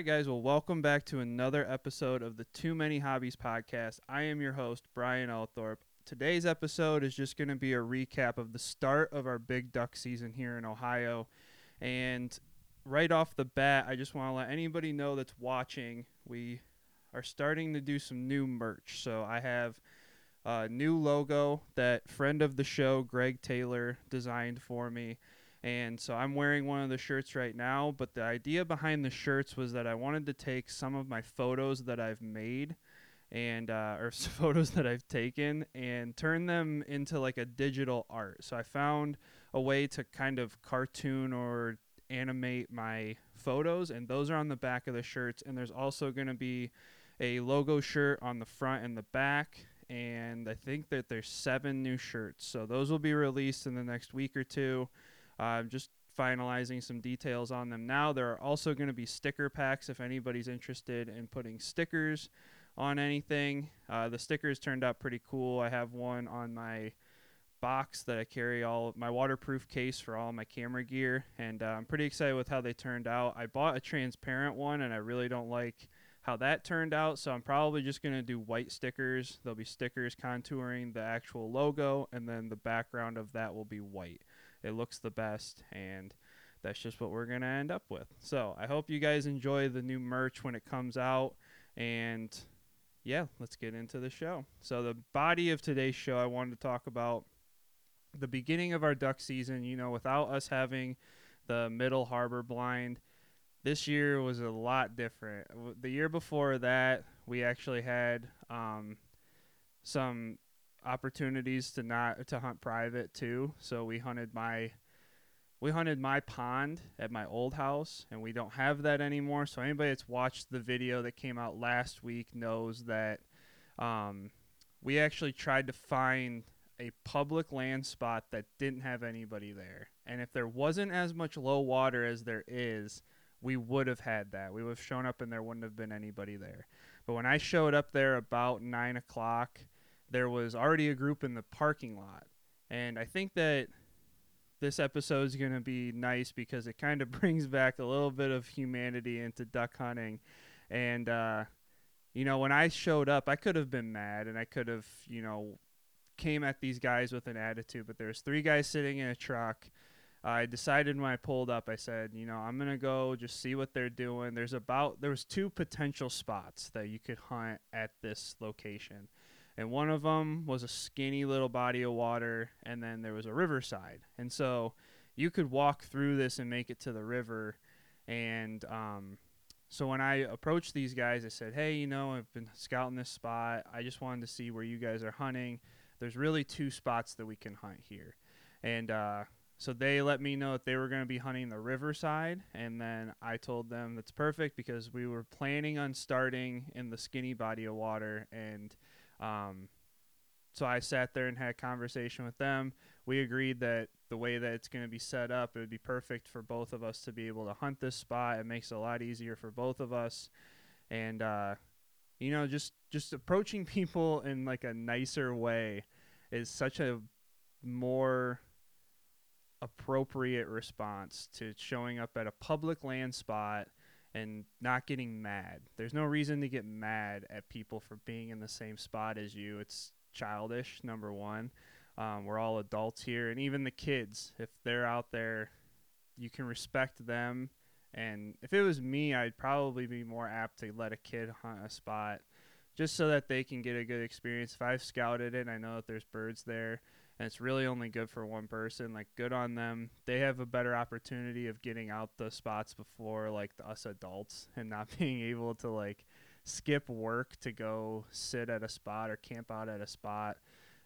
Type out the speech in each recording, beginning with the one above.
right, guys. Well, welcome back to another episode of the Too Many Hobbies podcast. I am your host, Brian Althorp. Today's episode is just going to be a recap of the start of our big duck season here in Ohio. And right off the bat, I just want to let anybody know that's watching, we are starting to do some new merch. So I have a new logo that friend of the show, Greg Taylor, designed for me. And so I'm wearing one of the shirts right now, but the idea behind the shirts was that I wanted to take some of my photos that I've made and or photos that I've taken and turn them into like a digital art. So I found a way to kind of cartoon or animate my photos, and those are on the back of the shirts. And there's also going to be a logo shirt on the front and the back. And I think that there's 7 new shirts. So those will be released in the next week or two. I'm just finalizing some details on them now. There are also going to be sticker packs if anybody's interested in putting stickers on anything. The stickers turned out pretty cool. I have one on my box that I carry all of my waterproof case for all my camera gear, and I'm pretty excited with how they turned out. I bought a transparent one, and I really don't like how that turned out, so I'm probably just going to do white stickers. There'll be stickers contouring the actual logo, and then the background of that will be white. It looks the best, and that's just what we're going to end up with. So I hope you guys enjoy the new merch when it comes out, and yeah, let's get into the show. So the body of today's show, I wanted to talk about the beginning of our duck season. You know, without us having the Middle Harbor blind, this year was a lot different. The year before that, we actually had some opportunities to hunt private too. So we hunted my pond at my old house, and we don't have that anymore. So anybody that's watched the video that came out last week knows that we actually tried to find a public land spot that didn't have anybody there. And if there wasn't as much low water as there is, we would have had that. We would have shown up and there wouldn't have been anybody there. But when I showed up there about 9 o'clock, there was already a group in the parking lot. And I think that this episode is going to be nice because it kind of brings back a little bit of humanity into duck hunting. And, you know, when I showed up, I could have been mad, and I could have, you know, came at these guys with an attitude. But there's 3 guys sitting in a truck. I decided when I pulled up, I said, you know, I'm going to go just see what they're doing. There was 2 potential spots that you could hunt at this location. And one of them was a skinny little body of water, and then there was a riverside. And so you could walk through this and make it to the river. And so when I approached these guys, I said, hey, you know, I've been scouting this spot. I just wanted to see where you guys are hunting. There's really 2 spots that we can hunt here. And so they let me know that they were going to be hunting the riverside. And then I told them that's perfect because we were planning on starting in the skinny body of water. And so I sat there and had a conversation with them. We agreed that the way that it's going to be set up, it would be perfect for both of us to be able to hunt this spot. It makes it a lot easier for both of us. And, you know, just approaching people in like a nicer way is such a more appropriate response to showing up at a public land spot and not getting mad. There's no reason to get mad at people for being in the same spot as you. It's childish, number one. We're all adults here, and even the kids, if they're out there, you can respect them. And if it was me, I'd probably be more apt to let a kid hunt a spot just so that they can get a good experience. If I've scouted it, I know that there's birds there, and it's really only good for one person. Like, good on them. They have a better opportunity of getting out the spots before, like, us adults, and not being able to, like, skip work to go sit at a spot or camp out at a spot.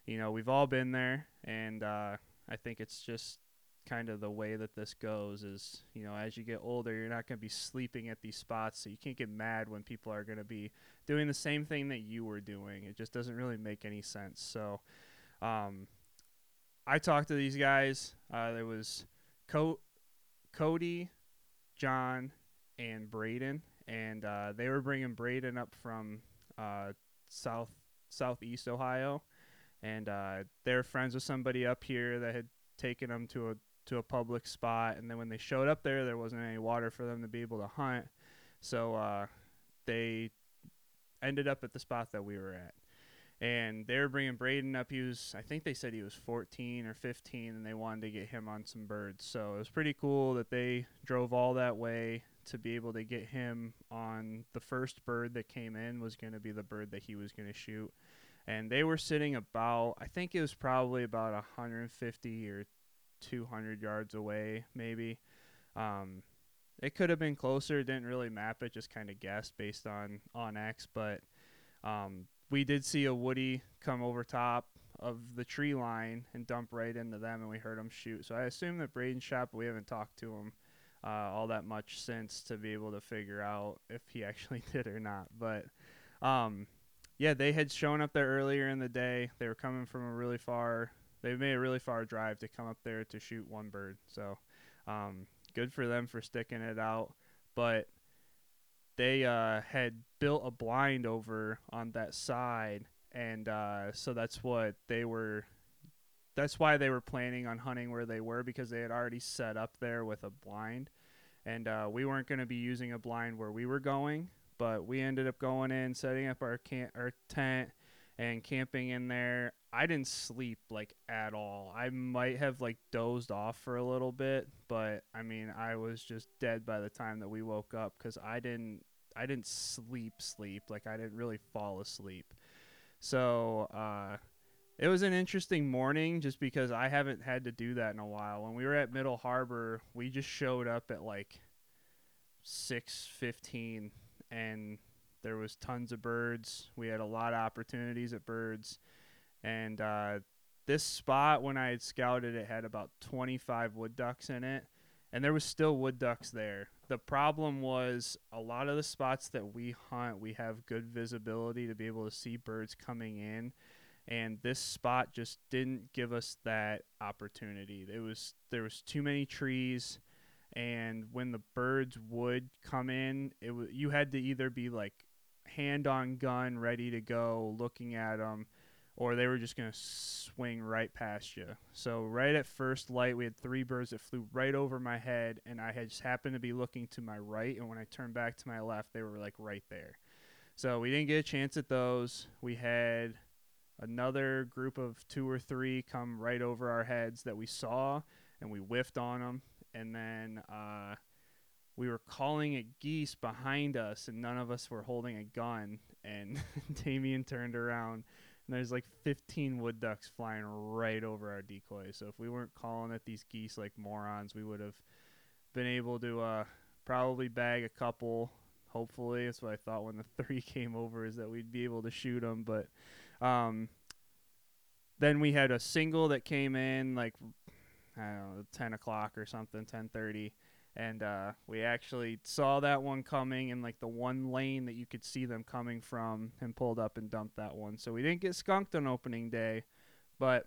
You know, we've all been there, and I think it's just kind of the way that this goes is, you know, as you get older, you're not going to be sleeping at these spots, so you can't get mad when people are going to be doing the same thing that you were doing. It just doesn't really make any sense. So, I talked to these guys. There was Cody, John, and Braden, and they were bringing Braden up from southeast Ohio, and they're friends with somebody up here that had taken them to a public spot. And then when they showed up there, there wasn't any water for them to be able to hunt. So they ended up at the spot that we were at. And they were bringing Braden up. He was, I think they said he was 14 or 15, and they wanted to get him on some birds. So it was pretty cool that they drove all that way to be able to get him on the first bird that came in was going to be the bird that he was going to shoot. And they were sitting about, I think it was probably about 150 or 200 yards away, maybe. It could have been closer. Didn't really map it, just kind of guessed based on X. But we did see a woody come over top of the tree line and dump right into them, and we heard him shoot. So I assume that Braden shot, but we haven't talked to him all that much since to be able to figure out if he actually did or not. But, yeah, they had shown up there earlier in the day. They were coming from a really far – they made a really far drive to come up there to shoot one bird. So good for them for sticking it out. But they had built a blind over on that side, and so that's what they were – that's why they were planning on hunting where they were, because they had already set up there with a blind. And we weren't going to be using a blind where we were going. But we ended up going in, setting up our tent, and camping in there. I didn't sleep, like, at all. I might have, like, dozed off for a little bit. But, I mean, I was just dead by the time that we woke up, because I didn't sleep. Like, I didn't really fall asleep. So it was an interesting morning just because I haven't had to do that in a while. When we were at Middle Harbor, we just showed up at, like, 6:15 and there was tons of birds. We had a lot of opportunities at birds. And this spot, when I had scouted, it had about 25 wood ducks in it, and there was still wood ducks there. The problem was a lot of the spots that we hunt, we have good visibility to be able to see birds coming in, and this spot just didn't give us that opportunity. There was too many trees. And when the birds would come in, you had to either be like hand on gun, ready to go, looking at them, or they were just going to swing right past you. So right at first light, we had three birds that flew right over my head, and I had just happened to be looking to my right, and when I turned back to my left, they were like right there. So we didn't get a chance at those. We had another group of two or three come right over our heads that we saw, and we whiffed on them. And then we were calling at geese behind us, and none of us were holding a gun. And Damian turned around, and there's like 15 wood ducks flying right over our decoy. So if we weren't calling at these geese like morons, we would have been able to probably bag a couple. Hopefully, that's what I thought when the three came over, is that we'd be able to shoot them. But then we had a single that came in like, I don't know, 10 o'clock or something, 10:30. And we actually saw that one coming in, like, the one lane that you could see them coming from, and pulled up and dumped that one. So we didn't get skunked on opening day, but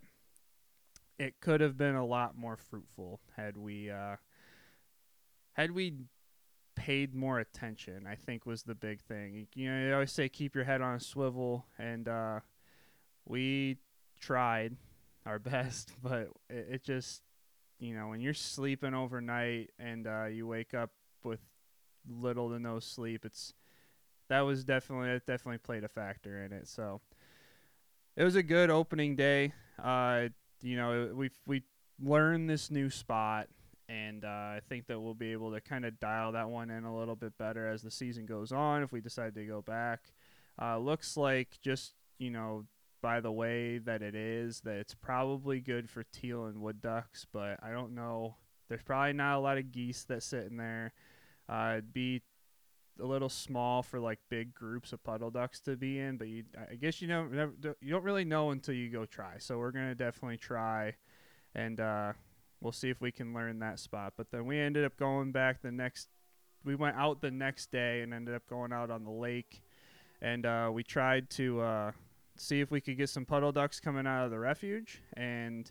it could have been a lot more fruitful had we paid more attention, I think, was the big thing. You know, they always say keep your head on a swivel, and we tried our best, but it just... You know, when you're sleeping overnight and you wake up with little to no sleep, that definitely played a factor in it. So it was a good opening day. You know, we learned this new spot, and I think that we'll be able to kind of dial that one in a little bit better as the season goes on, if we decide to go back. Looks like, just, you know, by the way that it is, that it's probably good for teal and wood ducks, but I don't know. There's probably not a lot of geese that sit in there. It'd be a little small for like big groups of puddle ducks to be in, but I guess you don't really know until you go try. So we're going to definitely try, and we'll see if we can learn that spot. But then we ended up going back we went out the next day and ended up going out on the lake, and we tried to see if we could get some puddle ducks coming out of the refuge. And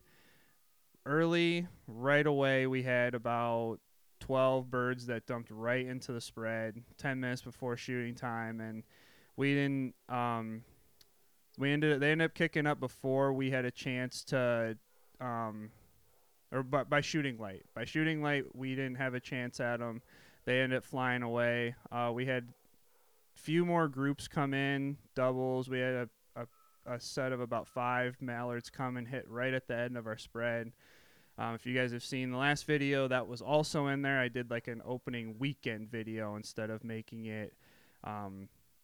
right away, we had about 12 birds that dumped right into the spread 10 minutes before shooting time, and they ended up kicking up before we had a chance to by shooting light, we didn't have a chance at them. They ended up flying away. We had a few more groups come in, doubles. We had a set of about 5 mallards come and hit right at the end of our spread. If you guys have seen the last video, that was also in there. I did like an opening weekend video instead of making it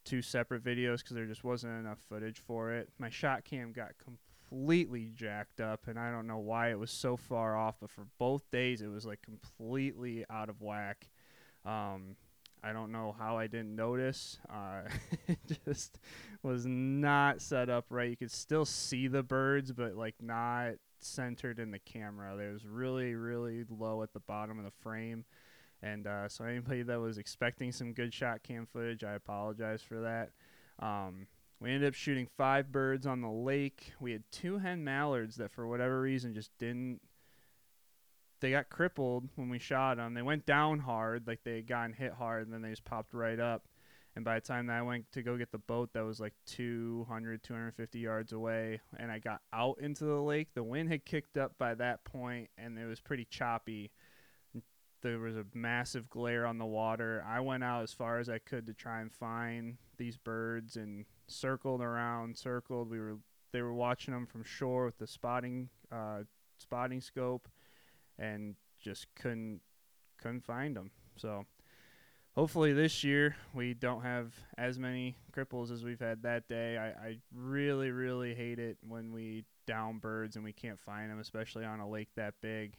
2 separate videos because there just wasn't enough footage for it. My shot cam got completely jacked up, and I don't know why it was so far off, but for both days it was like completely out of whack. I don't know how I didn't notice. It just was not set up right. You could still see the birds, but like not centered in the camera. It was really, really low at the bottom of the frame. And so anybody that was expecting some good shot cam footage, I apologize for that. We ended up shooting 5 birds on the lake. We had 2 hen mallards that for whatever reason just didn't. They got crippled when we shot them. They went down hard, like they had gotten hit hard, and then they just popped right up. And by the time that I went to go get the boat, that was like 200, 250 yards away, and I got out into the lake. The wind had kicked up by that point, and it was pretty choppy. There was a massive glare on the water. I went out as far as I could to try and find these birds and circled around, circled. They were watching them from shore with the spotting scope. And just couldn't find them. So hopefully this year we don't have as many cripples as we've had that day. I really, really hate it when we down birds and we can't find them, especially on a lake that big.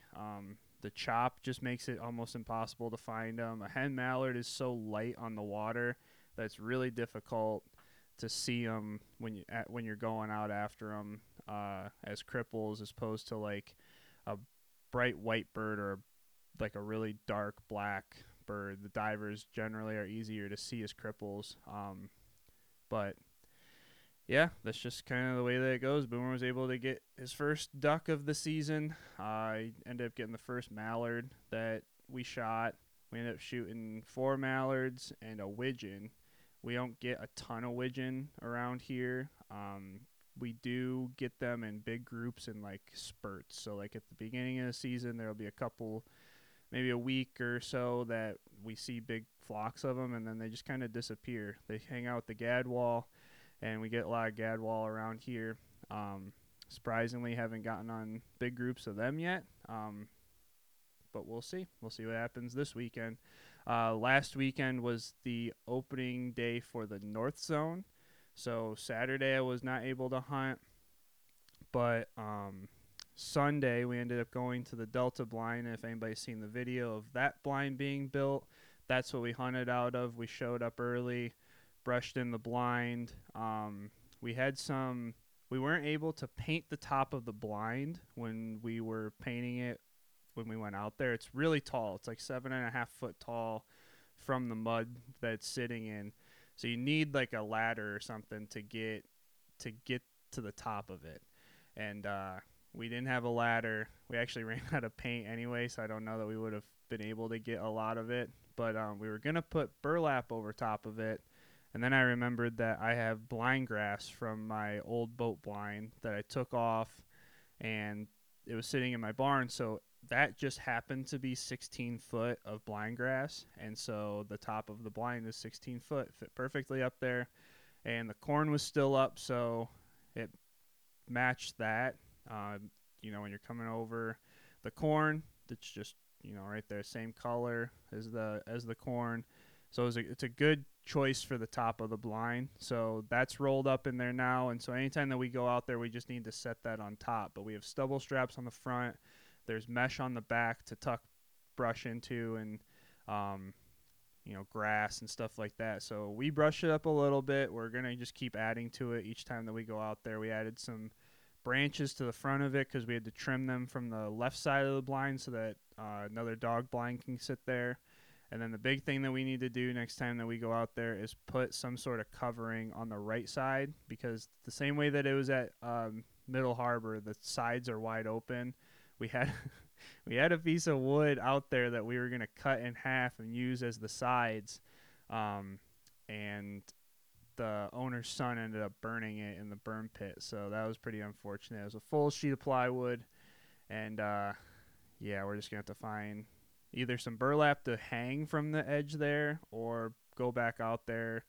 The chop just makes it almost impossible to find them. A hen mallard is so light on the water that it's really difficult to see them when you're going out after them as cripples, as opposed to like a bright white bird or like a really dark black bird. The divers generally are easier to see as cripples. But yeah, that's just kind of the way that it goes. Boomer was able to get his first duck of the season. I ended up getting the first mallard that we shot. We ended up shooting 4 mallards and a widgeon. We don't get a ton of widgeon around here. We do get them in big groups and like spurts. So like at the beginning of the season, there'll be a couple, maybe a week or so, that we see big flocks of them, and then they just kind of disappear. They hang out with the gadwall, and we get a lot of gadwall around here. Surprisingly, haven't gotten on big groups of them yet. But we'll see. We'll see what happens this weekend. Last weekend was the opening day for the North Zone. So Saturday I was not able to hunt, but Sunday we ended up going to the Delta Blind. If anybody's seen the video of that blind being built, that's what we hunted out of. We showed up early, brushed in the blind. We weren't able to paint the top of the blind when we were painting it when we went out there. It's really tall. It's like 7.5 foot tall from the mud that it's sitting in. So you need like a ladder or something to get to the top of it. And we didn't have a ladder. We actually ran out of paint anyway, so I don't know that we would have been able to get a lot of it. But we were going to put burlap over top of it. And then I remembered that I have blind grass from my old boat blind that I took off, and it was sitting in my barn. So that just happened to be 16 foot of blind grass, and so the top of the blind is 16 foot. Fit perfectly up there, and the corn was still up, so it matched that. When you're coming over the corn, it's just, right there, same color as the corn. So it's a good choice for the top of the blind. So that's rolled up in there now, and so anytime that we go out there, we just need to set that on top. But we have stubble straps on the front. There's mesh on the back to tuck brush into and, grass and stuff like that. So we brush it up a little bit. We're going to just keep adding to it each time that we go out there. We added some branches to the front of it because we had to trim them from the left side of the blind so that another dog blind can sit there. And then the big thing that we need to do next time that we go out there is put some sort of covering on the right side, because the same way that it was at Middle Harbor, the sides are wide open. We had a piece of wood out there that we were going to cut in half and use as the sides, and the owner's son ended up burning it in the burn pit, so that was pretty unfortunate. It was a full sheet of plywood, and we're just going to have to find either some burlap to hang from the edge there, or go back out there,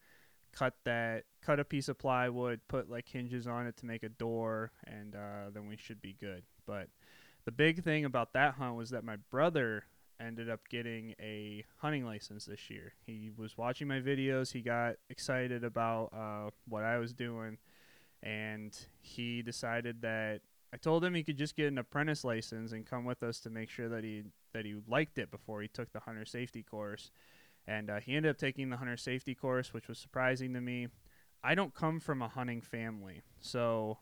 cut a piece of plywood, put like hinges on it to make a door, and then we should be good. But the big thing about that hunt was that my brother ended up getting a hunting license this year. He was watching my videos. He got excited about what I was doing, and he decided that I told him he could just get an apprentice license and come with us to make sure that he liked it before he took the hunter safety course. And he ended up taking the hunter safety course, which was surprising to me. I don't come from a hunting family, so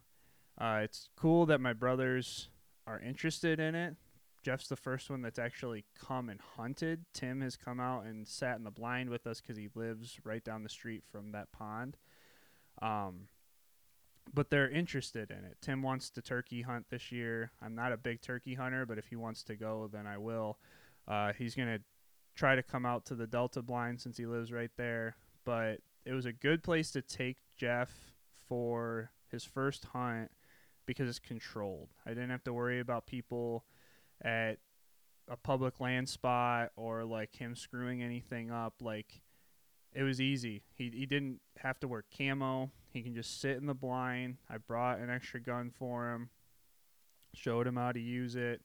it's cool that my brothers are interested in it. Jeff's the first one that's actually come and hunted. Tim has come out and sat in the blind with us because he lives right down the street from that pond. But they're interested in it. Tim wants to turkey hunt this year. I'm not a big turkey hunter, but if he wants to go, then I will. He's going to try to come out to the Delta Blind since he lives right there. But it was a good place to take Jeff for his first hunt because it's controlled. I didn't have to worry about people at a public land spot or like him screwing anything up. Like, it was easy. He didn't have to wear camo. He can just sit in the blind. I brought an extra gun for him, showed him how to use it,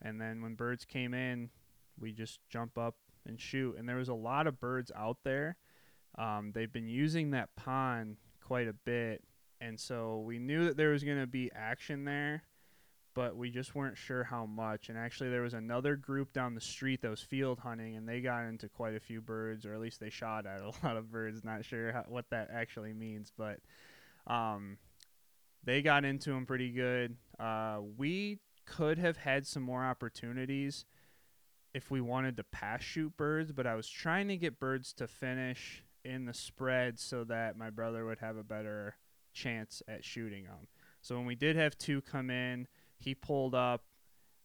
and then when birds came in, we just jump up and shoot. And there was a lot of birds out there. They've been using that pond quite a bit, and so we knew that there was going to be action there, but we just weren't sure how much. And actually there was another group down the street that was field hunting, and they got into quite a few birds, or at least they shot at a lot of birds. Not sure what that actually means, but they got into them pretty good. We could have had some more opportunities if we wanted to pass shoot birds, but I was trying to get birds to finish in the spread so that my brother would have a better chance at shooting them. So when we did have two come in, he pulled up,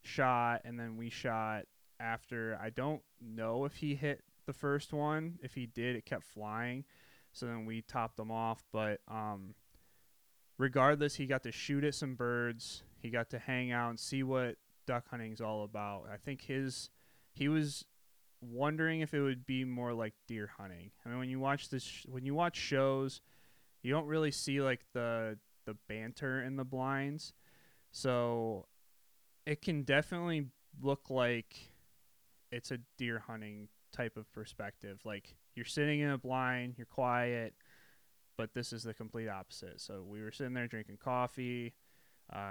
shot, and then we shot after. I don't know if he hit the first one. If he did, it kept flying. So then we topped them off. But regardless, he got to shoot at some birds. He got to hang out and see what duck hunting is all about. I think he was wondering if it would be more like deer hunting. I mean, when you watch shows, you don't really see like the banter in the blinds. So it can definitely look like it's a deer hunting type of perspective. Like, you're sitting in a blind, you're quiet, but this is the complete opposite. So we were sitting there drinking coffee,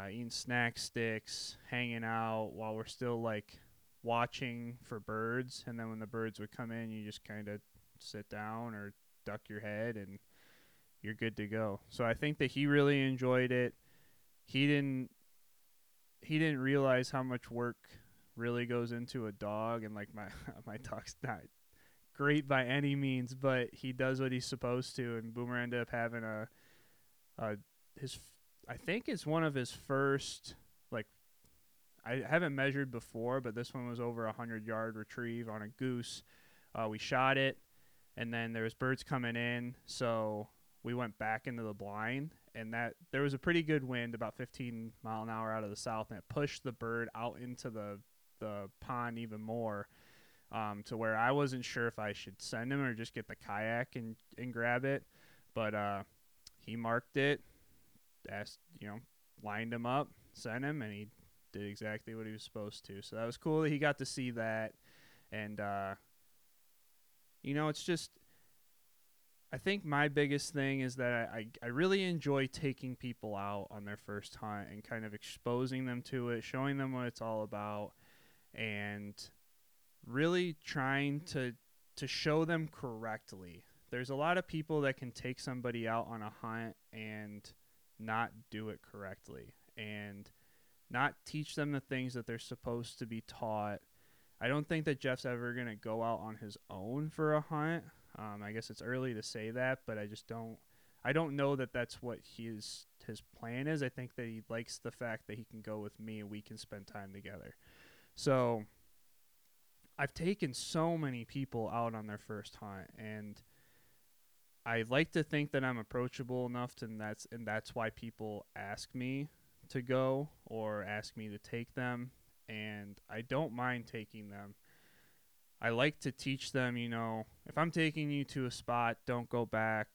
eating snack sticks, hanging out while we're still like watching for birds. And then when the birds would come in, you just kind of sit down or duck your head and you're good to go. So I think that he really enjoyed it. He didn't realize how much work really goes into a dog, and like my dog's not great by any means, but he does what he's supposed to. And Boomer ended up having I think it's one of his first, like, I haven't measured before, but this one was over 100-yard retrieve on a goose. We shot it, and then there was birds coming in, so we went back into the blind. And that there was a pretty good wind, about 15 mile an hour out of the south, and it pushed the bird out into the pond even more, to where I wasn't sure if I should send him or just get the kayak and grab it. But he marked it, lined him up, sent him, and he did exactly what he was supposed to. So that was cool that he got to see that. And it's just, I think my biggest thing is that I really enjoy taking people out on their first hunt and kind of exposing them to it, showing them what it's all about, and really trying to show them correctly. There's a lot of people that can take somebody out on a hunt and not do it correctly and not teach them the things that they're supposed to be taught. I don't think that Jeff's ever going to go out on his own for a hunt. I guess it's early to say that, but I don't know that that's what his plan is. I think that he likes the fact that he can go with me and we can spend time together. So I've taken so many people out on their first hunt, and I like to think that I'm approachable enough to, and that's why people ask me to go or ask me to take them, and I don't mind taking them. I like to teach them, you know, if I'm taking you to a spot, don't go back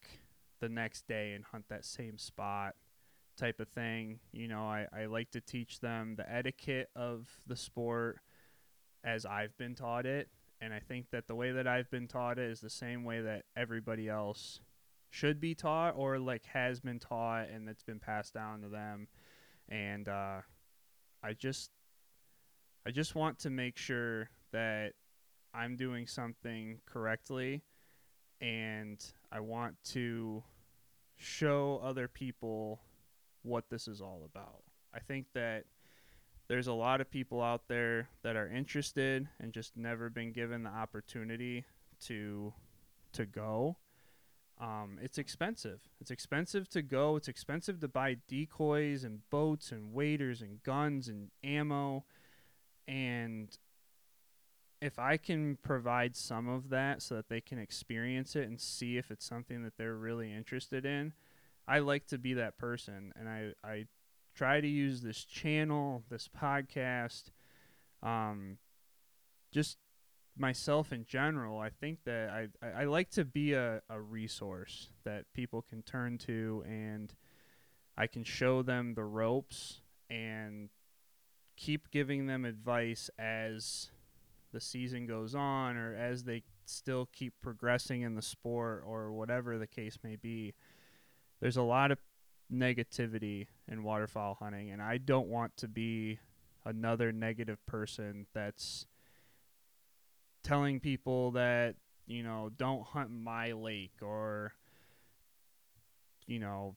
the next day and hunt that same spot type of thing. You know, I like to teach them the etiquette of the sport as I've been taught it. And I think that the way that I've been taught it is the same way that everybody else should be taught, or like has been taught and that's been passed down to them. And I just want to make sure that I'm doing something correctly, and I want to show other people what this is all about. I think that there's a lot of people out there that are interested and just never been given the opportunity to go. It's expensive. It's expensive to go. It's expensive to buy decoys and boats and waders and guns and ammo. And if I can provide some of that so that they can experience it and see if it's something that they're really interested in, I like to be that person. And I try to use this channel, this podcast, just myself in general. I think that I like to be a resource that people can turn to, and I can show them the ropes and keep giving them advice as the season goes on, or as they still keep progressing in the sport, or whatever the case may be. There's a lot of negativity in waterfowl hunting, and I don't want to be another negative person that's telling people that, you know, don't hunt my lake, or, you know,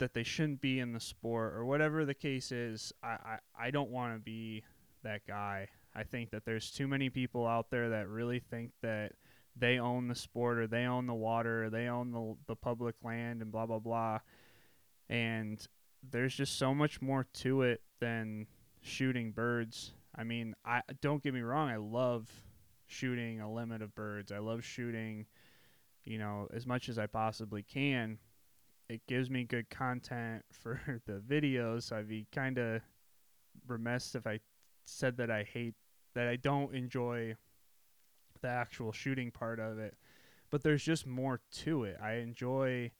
that they shouldn't be in the sport, or whatever the case is. I don't want to be that guy. I think that there's too many people out there that really think that they own the sport, or they own the water, or they own the public land, and blah, blah, blah. And there's just so much more to it than shooting birds. I mean, don't get me wrong, I love shooting a limit of birds. I love shooting, you know, as much as I possibly can. It gives me good content for the videos, so I'd be kind of remiss if I said that I don't enjoy the actual shooting part of it. But there's just more to it. I enjoy,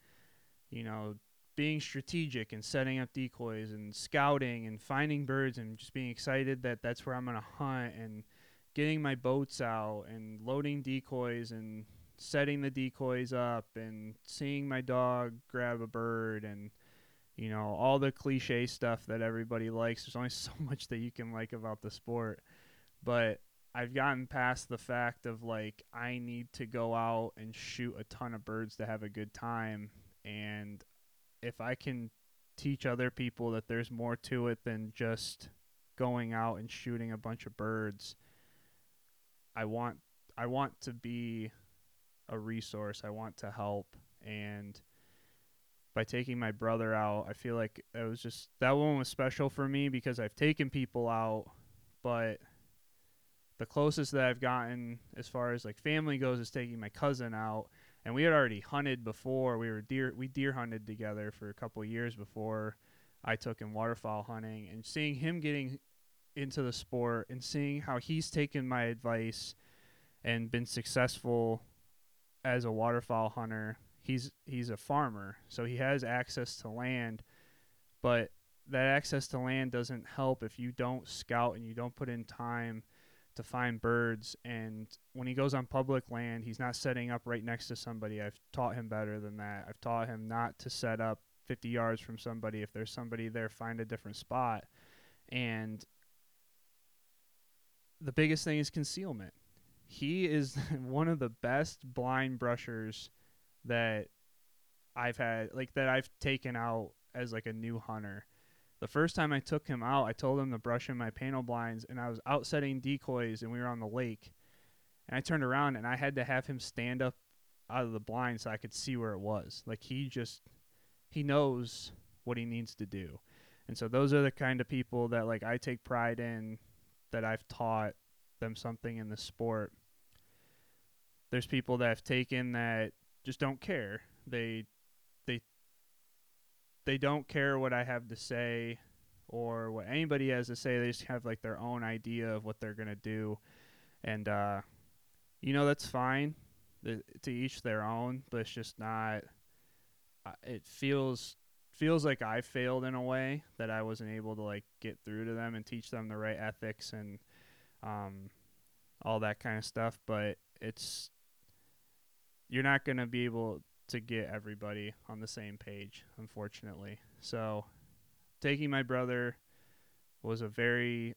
you know, being strategic and setting up decoys and scouting and finding birds and just being excited that that's where I'm going to hunt, and getting my boats out and loading decoys and setting the decoys up and seeing my dog grab a bird, and, you know, all the cliche stuff that everybody likes. There's only so much that you can like about the sport, but I've gotten past the fact of, like, I need to go out and shoot a ton of birds to have a good time. And if I can teach other people that there's more to it than just going out and shooting a bunch of birds, I want to be a resource. I want to help. And by taking my brother out, I feel like it was just, that one was special for me because I've taken people out, but the closest that I've gotten as far as like family goes is taking my cousin out, and we had already hunted before. We deer hunted together for a couple of years before I took him waterfowl hunting, and seeing him getting into the sport and seeing how he's taken my advice and been successful as a waterfowl hunter. He's a farmer, so he has access to land, but that access to land doesn't help if you don't scout and you don't put in time to find birds. And when he goes on public land, he's not setting up right next to somebody. I've taught him better than that. I've taught him not to set up 50 yards from somebody. If there's somebody there, find a different spot. And the biggest thing is concealment. He is one of the best blind brushers that I've had, like, that I've taken out as like a new hunter. The first time I took him out, I told him to brush in my panel blinds, and I was out setting decoys, and we were on the lake. And I turned around, and I had to have him stand up out of the blind so I could see where it was. Like, he knows what he needs to do. And so those are the kind of people that, like, I take pride in, that I've taught them something in the sport. There's people that I've taken that just don't care. They don't care what I have to say or what anybody has to say. They just have, like, their own idea of what they're going to do. And, you know, that's fine. To each their own, but it's just not – it feels like I failed in a way that I wasn't able to, like, get through to them and teach them the right ethics and all that kind of stuff. But it's – you're not going to be able to get everybody on the same page, unfortunately. So taking my brother was a very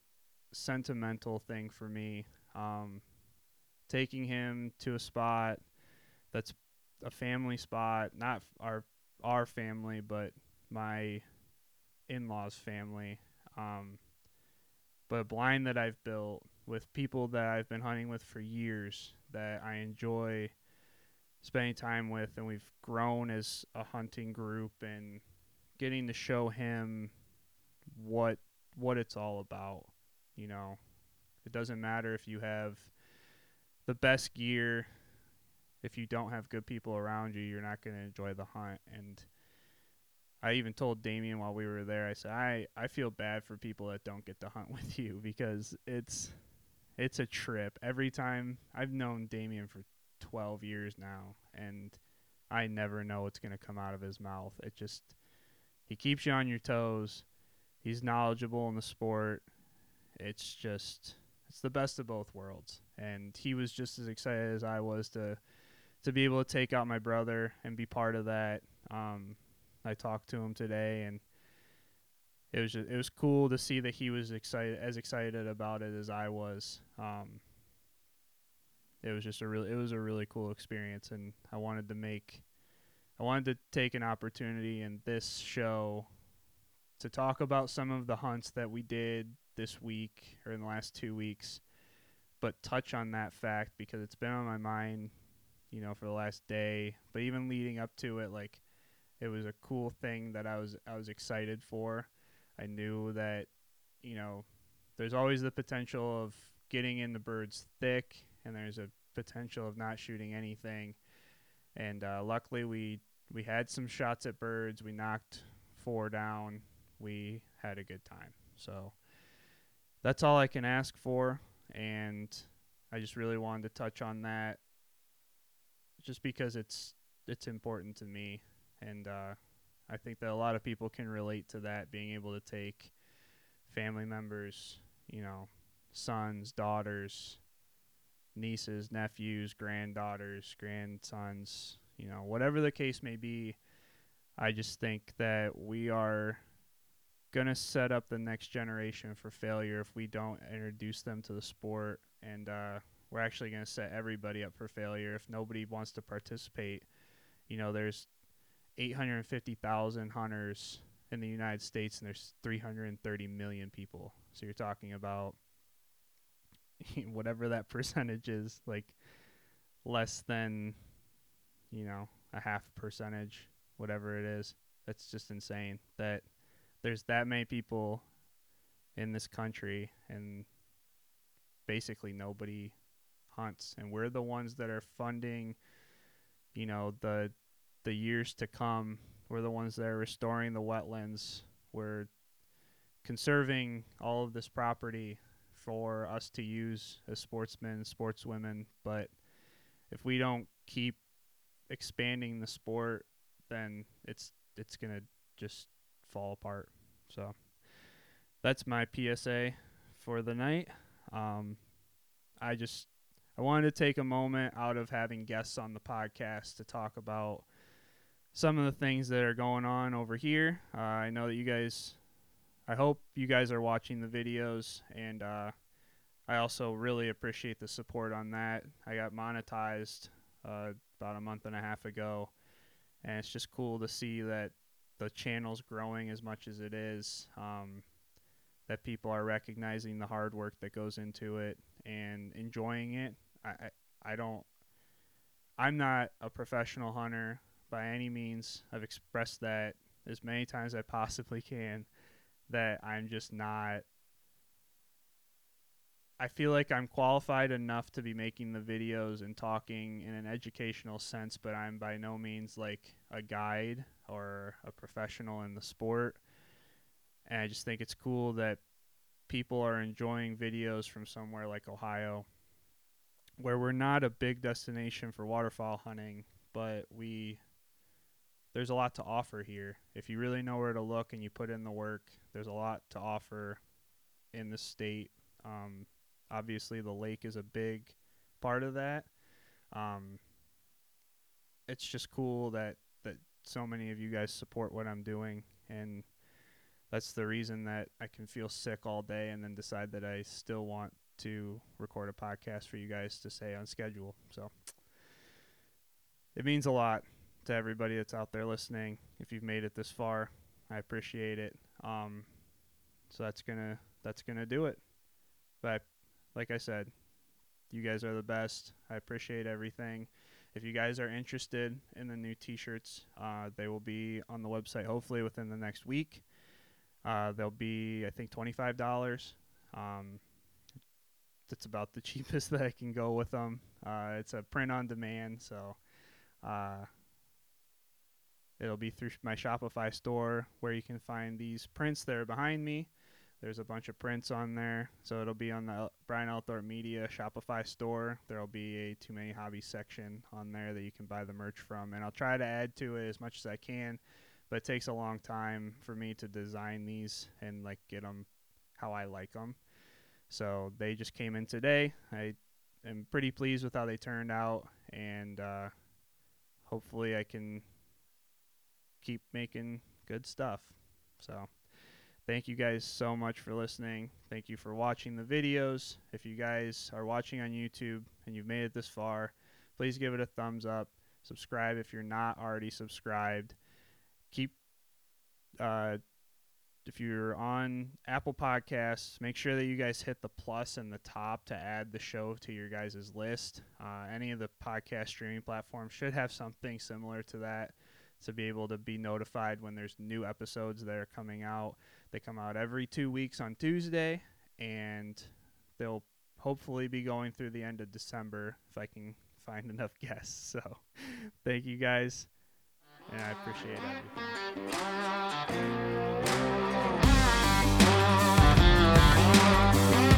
sentimental thing for me. Taking him to a spot that's a family spot, not our family, but my in-laws' family, but a blind that I've built with people that I've been hunting with for years that I enjoy spending time with, and we've grown as a hunting group, and getting to show him what it's all about. You know, it doesn't matter if you have the best gear. If you don't have good people around you, you're not going to enjoy the hunt. And I even told Damian while we were there, I said, I feel bad for people that don't get to hunt with you, because it's a trip. Every time — I've known Damian for 12 years now, and I never know what's going to come out of his mouth. It just — he keeps you on your toes. He's knowledgeable in the sport. It's just — it's the best of both worlds. And he was just as excited as I was to be able to take out my brother and be part of that. I talked to him today, and it was cool to see that he was as excited about it as I was. It was a really cool experience, and I wanted to take an opportunity in this show to talk about some of the hunts that we did this week or in the last 2 weeks, but touch on that fact because it's been on my mind, you know, for the last day. But even leading up to it, like, it was a cool thing that I was excited for. I knew that, you know, there's always the potential of getting in the birds thick, and there's a potential of not shooting anything. And luckily we had some shots at birds. We knocked 4 down. We had a good time. So that's all I can ask for. And I just really wanted to touch on that just because it's important to me. And I think that a lot of people can relate to that, being able to take family members, you know, sons, daughters, nieces, nephews, granddaughters, grandsons, you know, whatever the case may be. I just think that we are going to set up the next generation for failure if we don't introduce them to the sport. And we're actually going to set everybody up for failure if nobody wants to participate. You know, there's 850,000 hunters in the United States, and there's 330 million people. So you're talking about whatever that percentage is, like less than, you know, a 0.5%, whatever it is. That's just insane that there's that many people in this country, and basically nobody hunts. And we're the ones that are funding, you know, the years to come. We're the ones that are restoring the wetlands. We're conserving all of this property for us to use as sportsmen, sportswomen. But if we don't keep expanding the sport, then it's going to just fall apart. So that's my PSA for the night. I wanted to take a moment out of having guests on the podcast to talk about some of the things that are going on over here. I know that I hope you guys are watching the videos, and I also really appreciate the support on that. I got monetized about a month and a half ago, and it's just cool to see that the channel's growing as much as it is, that people are recognizing the hard work that goes into it and enjoying it. I'm not a professional hunter by any means. I've expressed that as many times as I possibly can, that I'm just not — I feel like I'm qualified enough to be making the videos and talking in an educational sense, but I'm by no means like a guide or a professional in the sport. And I just think it's cool that people are enjoying videos from somewhere like Ohio where we're not a big destination for waterfowl hunting, but there's a lot to offer here. If you really know where to look and you put in the work, there's a lot to offer in the state. Obviously, the lake is a big part of that. It's just cool that so many of you guys support what I'm doing, and that's the reason that I can feel sick all day and then decide that I still want to record a podcast for you guys to stay on schedule. So it means a lot to everybody that's out there listening. If you've made it this far, I appreciate it. So that's gonna do it. But like I said, you guys are the best. I appreciate everything. If you guys are interested in the new t-shirts, they will be on the website hopefully within the next week. They'll be, I think, $25. That's about the cheapest that I can go with them. It's a print on demand, so it'll be through my Shopify store where you can find these prints that are behind me. There's a bunch of prints on there, so it'll be on the Brian Althorp Media Shopify store. There'll be a Too Many Hobbies section on there that you can buy the merch from, and I'll try to add to it as much as I can, but it takes a long time for me to design these and like get them how I like them. So they just came in today. I am pretty pleased with how they turned out, and hopefully I can keep making good stuff. So thank you guys so much for listening. Thank you for watching the videos. If you guys are watching on YouTube and you've made it this far, please give it a thumbs up. Subscribe if you're not already subscribed. If you're on Apple Podcasts, make sure that you guys hit the plus in the top to add the show to your guys' list. Any of the podcast streaming platforms should have something similar to that to be able to be notified when there's new episodes that are coming out. They come out every 2 weeks on Tuesday, and they'll hopefully be going through the end of December if I can find enough guests. So thank you guys, and I appreciate everything.